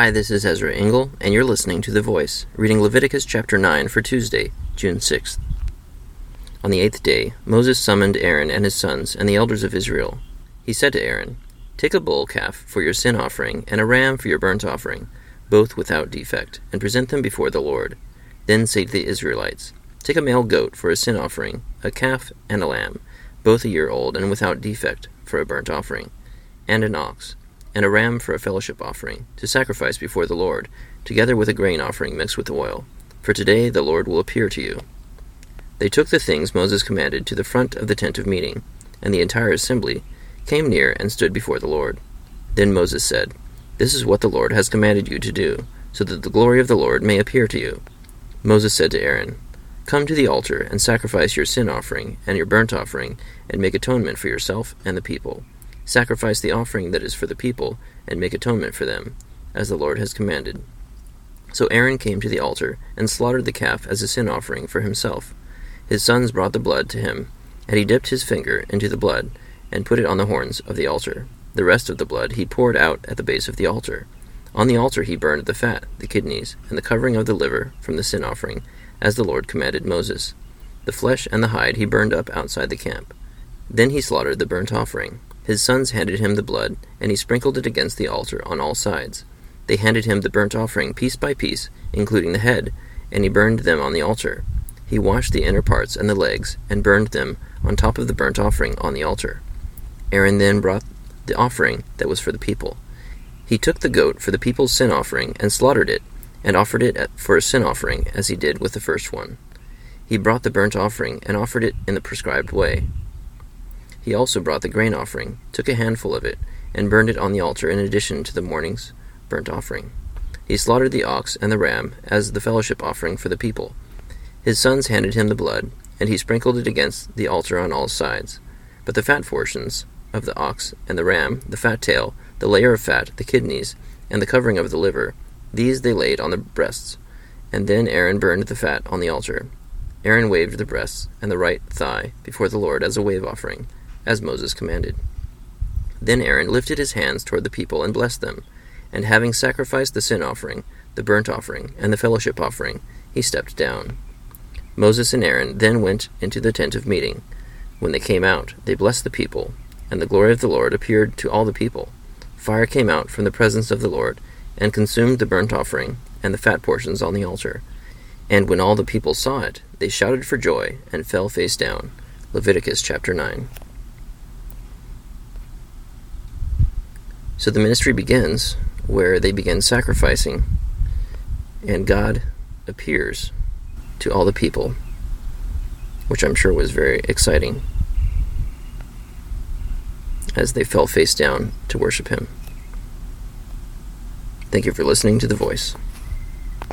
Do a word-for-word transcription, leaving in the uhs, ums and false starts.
Hi, this is Ezra Engel, and you're listening to The Voice, reading Leviticus chapter nine for Tuesday, June sixth. On the eighth day, Moses summoned Aaron and his sons and the elders of Israel. He said to Aaron, "Take a bull calf for your sin offering and a ram for your burnt offering, both without defect, and present them before the Lord. Then say to the Israelites, take a male goat for a sin offering, a calf and a lamb, both a year old and without defect, for a burnt offering, and an ox, and a ram for a fellowship offering, to sacrifice before the Lord, together with a grain offering mixed with oil. For today the Lord will appear to you." They took the things Moses commanded to the front of the tent of meeting, and the entire assembly came near and stood before the Lord. Then Moses said, "This is what the Lord has commanded you to do, so that the glory of the Lord may appear to you." Moses said to Aaron, "Come to the altar and sacrifice your sin offering and your burnt offering, and make atonement for yourself and the people. Sacrifice the offering that is for the people, and make atonement for them, as the Lord has commanded." So Aaron came to the altar and slaughtered the calf as a sin offering for himself. His sons brought the blood to him, and he dipped his finger into the blood and put it on the horns of the altar. The rest of the blood he poured out at the base of the altar. On the altar he burned the fat, the kidneys, and the covering of the liver from the sin offering, as the Lord commanded Moses. The flesh and the hide he burned up outside the camp. Then he slaughtered the burnt offering. His sons handed him the blood, and he sprinkled it against the altar on all sides. They handed him the burnt offering piece by piece, including the head, and he burned them on the altar. He washed the inner parts and the legs, and burned them on top of the burnt offering on the altar. Aaron then brought the offering that was for the people. He took the goat for the people's sin offering and slaughtered it, and offered it for a sin offering, as he did with the first one. He brought the burnt offering and offered it in the prescribed way. He also brought the grain offering, took a handful of it, and burned it on the altar in addition to the morning's burnt offering. He slaughtered the ox and the ram as the fellowship offering for the people. His sons handed him the blood, and he sprinkled it against the altar on all sides. But the fat portions of the ox and the ram, the fat tail, the layer of fat, the kidneys, and the covering of the liver, these they laid on the breasts. And then Aaron burned the fat on the altar. Aaron waved the breasts and the right thigh before the Lord as a wave offering, as Moses commanded. Then Aaron lifted his hands toward the people and blessed them, and having sacrificed the sin offering, the burnt offering, and the fellowship offering, he stepped down. Moses and Aaron then went into the tent of meeting. When they came out, they blessed the people, and the glory of the Lord appeared to all the people. Fire came out from the presence of the Lord, and consumed the burnt offering and the fat portions on the altar. And when all the people saw it, they shouted for joy and fell face down. Leviticus chapter nine. So the ministry begins where they begin sacrificing, and God appears to all the people, which I'm sure was very exciting as they fell face down to worship Him. Thank you for listening to The Voice.